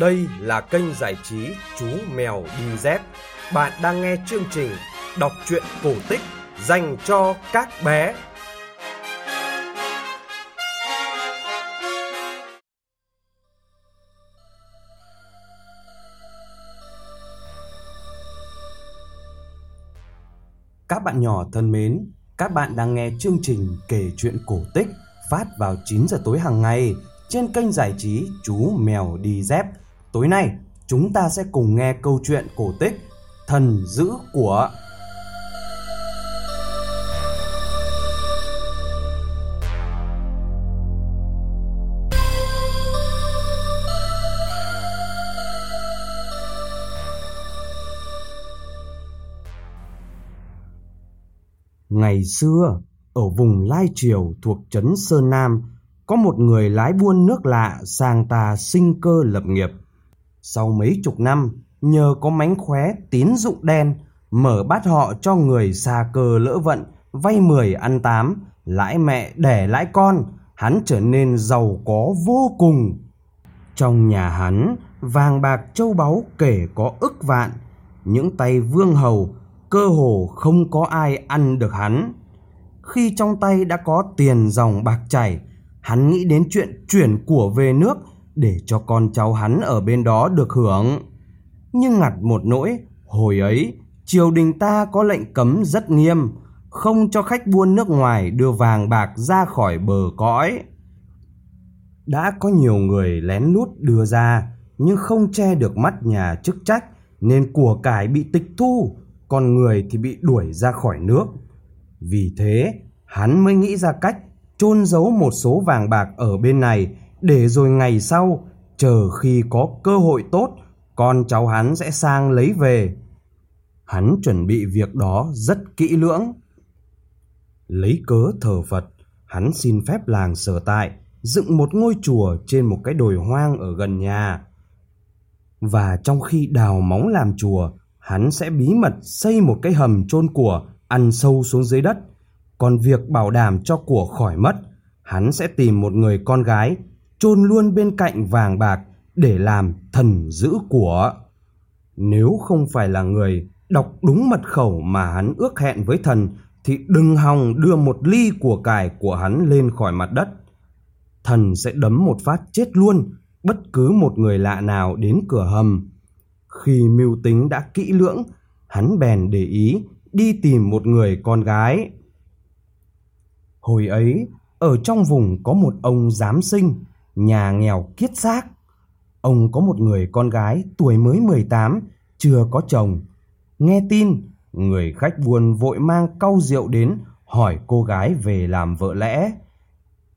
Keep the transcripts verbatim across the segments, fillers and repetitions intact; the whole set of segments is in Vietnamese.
Đây là kênh giải trí Chú Mèo Đi Dép. Bạn đang nghe chương trình đọc truyện cổ tích dành cho các bé. Các bạn nhỏ thân mến, các bạn đang nghe chương trình kể chuyện cổ tích phát vào chín giờ tối hàng ngày trên kênh giải trí Chú Mèo Đi Dép. Tối nay, chúng ta sẽ cùng nghe câu chuyện cổ tích Thần Dữ của Ngày xưa, ở vùng Lai Triều thuộc trấn Sơn Nam, có một người lái buôn nước lạ sang ta sinh cơ lập nghiệp. Sau mấy chục năm, nhờ có mánh khóe tín dụng đen, mở bát họ cho người xa cơ lỡ vận, vay mười ăn tám, lãi mẹ đẻ lãi con, hắn trở nên giàu có vô cùng. Trong nhà hắn, vàng bạc châu báu kể có ức vạn, những tay vương hầu, cơ hồ không có ai ăn được hắn. Khi trong tay đã có tiền dòng bạc chảy, hắn nghĩ đến chuyện chuyển của về nước để cho con cháu hắn ở bên đó được hưởng. Nhưng ngặt một nỗi, hồi ấy triều đình ta có lệnh cấm rất nghiêm, không cho khách buôn nước ngoài đưa vàng bạc ra khỏi bờ cõi. Đã có nhiều người lén lút đưa ra, nhưng không che được mắt nhà chức trách, nên của cải bị tịch thu, còn người thì bị đuổi ra khỏi nước. Vì thế, hắn mới nghĩ ra cách chôn giấu một số vàng bạc ở bên này, để rồi ngày sau, chờ khi có cơ hội tốt, con cháu hắn sẽ sang lấy về. Hắn chuẩn bị việc đó rất kỹ lưỡng. Lấy cớ thờ Phật, hắn xin phép làng sở tại dựng một ngôi chùa trên một cái đồi hoang ở gần nhà. Và trong khi đào móng làm chùa, hắn sẽ bí mật xây một cái hầm chôn của ăn sâu xuống dưới đất. Còn việc bảo đảm cho của khỏi mất, hắn sẽ tìm một người con gái chôn luôn bên cạnh vàng bạc để làm thần giữ của. Nếu không phải là người đọc đúng mật khẩu mà hắn ước hẹn với thần, thì đừng hòng đưa một ly của cải của hắn lên khỏi mặt đất. Thần sẽ đấm một phát chết luôn bất cứ một người lạ nào đến cửa hầm. Khi mưu tính đã kỹ lưỡng, hắn bèn để ý đi tìm một người con gái. Hồi ấy, ở trong vùng có một ông giám sinh, nhà nghèo kiết xác. Ông có một người con gái tuổi mới mười tám, chưa có chồng. Nghe tin, người khách buôn vội mang cau rượu đến hỏi cô gái về làm vợ lẽ.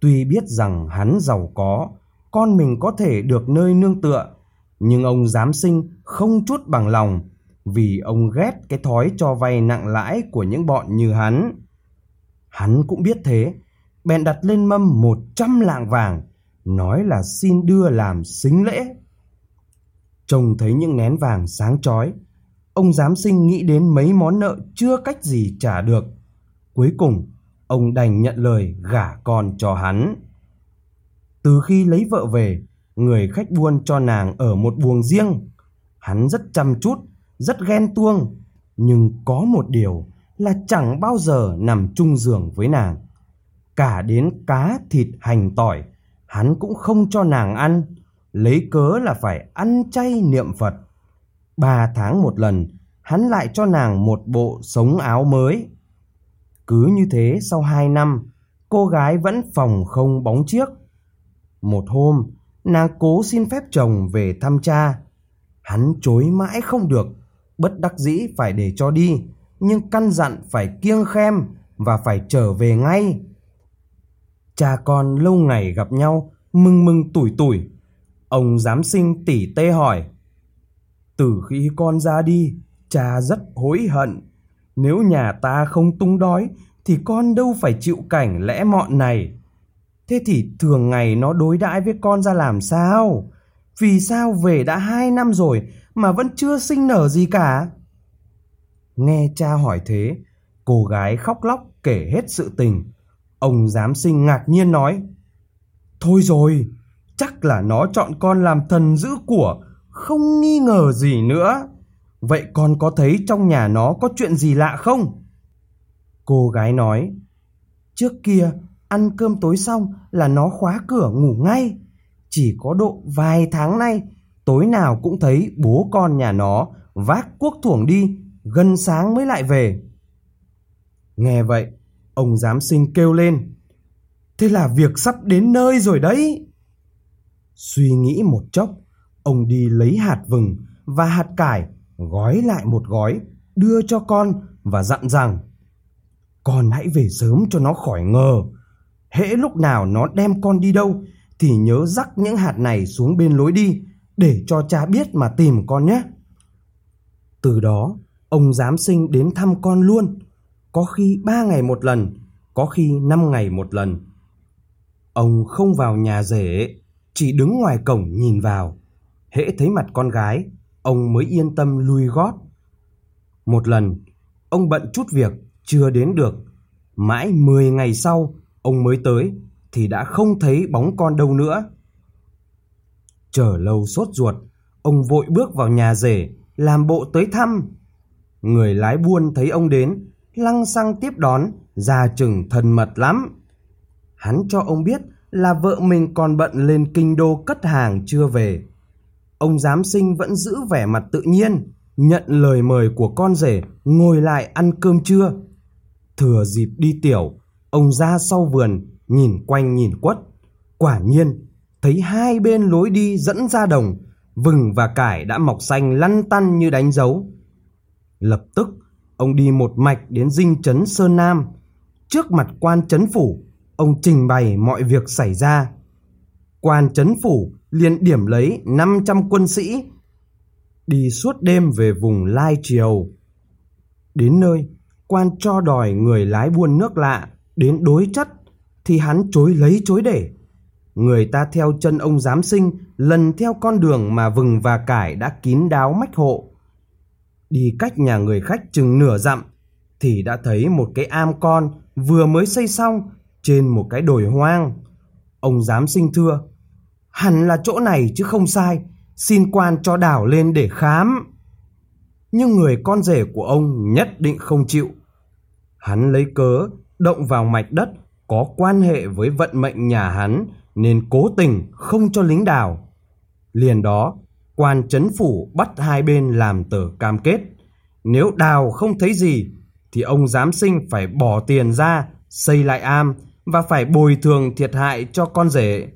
Tuy biết rằng hắn giàu có, con mình có thể được nơi nương tựa, nhưng ông giám sinh không chút bằng lòng, vì ông ghét cái thói cho vay nặng lãi của những bọn như hắn. Hắn cũng biết thế, bèn đặt lên mâm một trăm lạng vàng, nói là xin đưa làm sính lễ. Trông thấy những nén vàng sáng chói, ông giám sinh nghĩ đến mấy món nợ chưa cách gì trả được. Cuối cùng, ông đành nhận lời gả con cho hắn. Từ khi lấy vợ về, người khách buôn cho nàng ở một buồng riêng. Hắn rất chăm chút, rất ghen tuông, nhưng có một điều là chẳng bao giờ nằm chung giường với nàng. Cả đến cá, thịt, hành, tỏi, hắn cũng không cho nàng ăn, lấy cớ là phải ăn chay niệm Phật. Ba tháng một lần, hắn lại cho nàng một bộ sống áo mới. Cứ như thế sau hai năm, cô gái vẫn phòng không bóng chiếc. Một hôm, nàng cố xin phép chồng về thăm cha. Hắn chối mãi không được, bất đắc dĩ phải để cho đi, nhưng căn dặn phải kiêng khem và phải trở về ngay. Cha con lâu ngày gặp nhau, mừng mừng tủi tủi. Ông giám sinh tỉ tê hỏi: từ khi con ra đi, cha rất hối hận. Nếu nhà ta không tung đói, thì con đâu phải chịu cảnh lẽ mọn này. Thế thì thường ngày nó đối đãi với con ra làm sao? Vì sao về đã hai năm rồi mà vẫn chưa sinh nở gì cả? Nghe cha hỏi thế, cô gái khóc lóc kể hết sự tình. Ông giám sinh ngạc nhiên nói: thôi rồi, Chắc là nó chọn con làm thần giữ của, không nghi ngờ gì nữa. Vậy con có thấy trong nhà nó có chuyện gì lạ không? Cô gái nói, trước kia ăn cơm tối xong là nó khóa cửa ngủ ngay. Chỉ có độ vài tháng nay, tối nào cũng thấy bố con nhà nó vác cuốc thuổng đi, gần sáng mới lại về. Nghe vậy, ông giám sinh kêu lên, thế là việc sắp đến nơi rồi đấy. Suy nghĩ một chốc, ông đi lấy hạt vừng và hạt cải, gói lại một gói, đưa cho con và dặn rằng, con hãy về sớm cho nó khỏi ngờ. Hễ lúc nào nó đem con đi đâu thì nhớ rắc những hạt này xuống bên lối đi, để cho cha biết mà tìm con nhé. Từ đó, ông giám sinh đến thăm con luôn, có khi ba ngày một lần, có khi năm ngày một lần. Ông không vào nhà rể, chỉ đứng ngoài cổng nhìn vào. Hễ thấy mặt con gái, ông mới yên tâm lui gót. Một lần, ông bận chút việc, chưa đến được. Mãi mười ngày sau, ông mới tới, thì đã không thấy bóng con đâu nữa. Chờ lâu sốt ruột, ông vội bước vào nhà rể, làm bộ tới thăm. Người lái buôn thấy ông đến, lăng xăng tiếp đón, ra chừng thân mật lắm. Hắn cho ông biết là vợ mình còn bận lên kinh đô cất hàng chưa về. Ông giám sinh vẫn giữ vẻ mặt tự nhiên, nhận lời mời của con rể ngồi lại ăn cơm trưa. Thừa dịp đi tiểu, ông ra sau vườn, nhìn quanh nhìn quất. Quả nhiên, thấy hai bên lối đi dẫn ra đồng, vừng và cải đã mọc xanh lăn tăn như đánh dấu. Lập tức, ông đi một mạch đến dinh trấn Sơn Nam. Trước mặt quan trấn phủ, ông trình bày mọi việc xảy ra. Quan trấn phủ liền điểm lấy năm trăm quân sĩ, đi suốt đêm về vùng Lai Triều. Đến nơi, quan cho đòi người lái buôn nước lạ đến đối chất, thì hắn chối lấy chối để. Người ta theo chân ông giám sinh, lần theo con đường mà vừng và cải đã kín đáo mách hộ. Đi cách nhà người khách chừng nửa dặm thì đã thấy một cái am con vừa mới xây xong trên một cái đồi hoang. Ông giám sinh thưa, hẳn là chỗ này chứ không sai, xin quan cho đào lên để khám. Nhưng người con rể của ông nhất định không chịu. Hắn lấy cớ động vào mạch đất có quan hệ với vận mệnh nhà hắn, nên cố tình không cho lính đào. Liền đó, quan trấn phủ bắt hai bên làm tờ cam kết, nếu đào không thấy gì thì ông giám sinh phải bỏ tiền ra xây lại am và phải bồi thường thiệt hại cho con rể.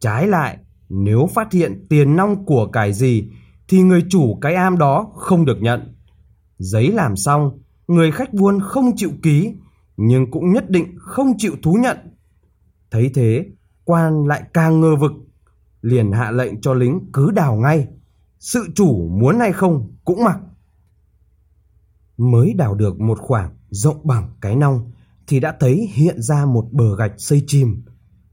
Trái lại, nếu phát hiện tiền nong của cải gì thì người chủ cái am đó không được nhận. Giấy làm xong, người khách buôn không chịu ký, nhưng cũng nhất định không chịu thú nhận. Thấy thế, quan lại càng ngờ vực, liền hạ lệnh cho lính cứ đào ngay, sự chủ muốn hay không cũng mặc. Mới đào được một khoảng rộng bằng cái nong thì đã thấy hiện ra một bờ gạch xây chìm.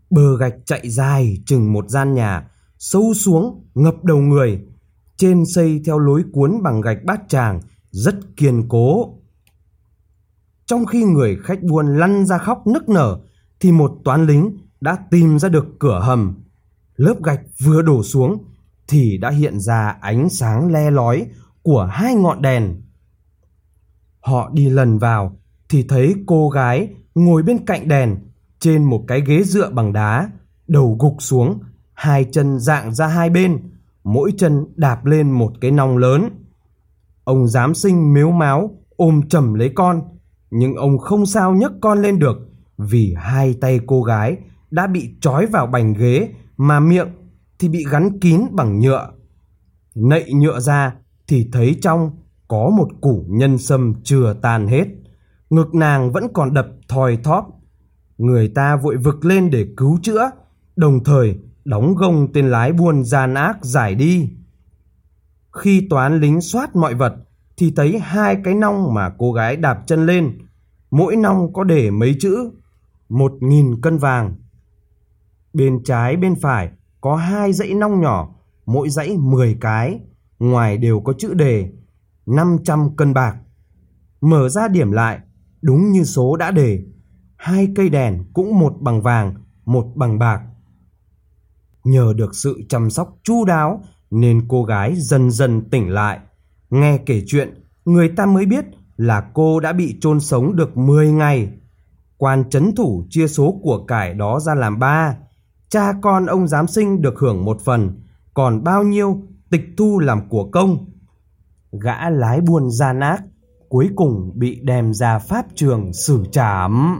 Bờ gạch chạy dài chừng một gian nhà, sâu xuống ngập đầu người, trên xây theo lối cuốn bằng gạch bát tràng, rất kiên cố. Trong khi người khách buôn lăn ra khóc nức nở thì một toán lính đã tìm ra được cửa hầm. Lớp gạch vừa đổ xuống thì đã hiện ra ánh sáng le lói của hai ngọn đèn. Họ đi lần vào thì thấy cô gái ngồi bên cạnh đèn, trên một cái ghế dựa bằng đá, đầu gục xuống, hai chân dạng ra hai bên, mỗi chân đạp lên một cái nòng lớn. Ông giám sinh mếu máo ôm chầm lấy con, nhưng ông không sao nhấc con lên được, vì hai tay cô gái đã bị trói vào bành ghế, mà miệng thì bị gắn kín bằng nhựa. Nậy nhựa ra thì thấy trong có một củ nhân sâm chưa tan hết, ngực nàng vẫn còn đập thoi thóp. Người ta vội vực lên để cứu chữa, đồng thời đóng gông tên lái buôn gian ác giải đi. Khi toán lính soát mọi vật thì thấy hai cái nong mà cô gái đạp chân lên, mỗi nong có để mấy chữ: một nghìn cân vàng. Bên trái bên phải có hai dãy nong nhỏ, mỗi dãy mười cái, ngoài đều có chữ đề: năm trăm cân bạc. Mở ra điểm lại, đúng như số đã đề. Hai cây đèn cũng một bằng vàng, một bằng bạc. Nhờ được sự chăm sóc chu đáo nên cô gái dần dần tỉnh lại. Nghe kể chuyện, người ta mới biết là cô đã bị chôn sống được mười ngày. Quan trấn thủ chia số của cải đó ra làm ba. Cha con ông giám sinh được hưởng một phần, còn bao nhiêu tịch thu làm của công. Gã lái buôn gian ác cuối cùng bị đem ra pháp trường xử trảm.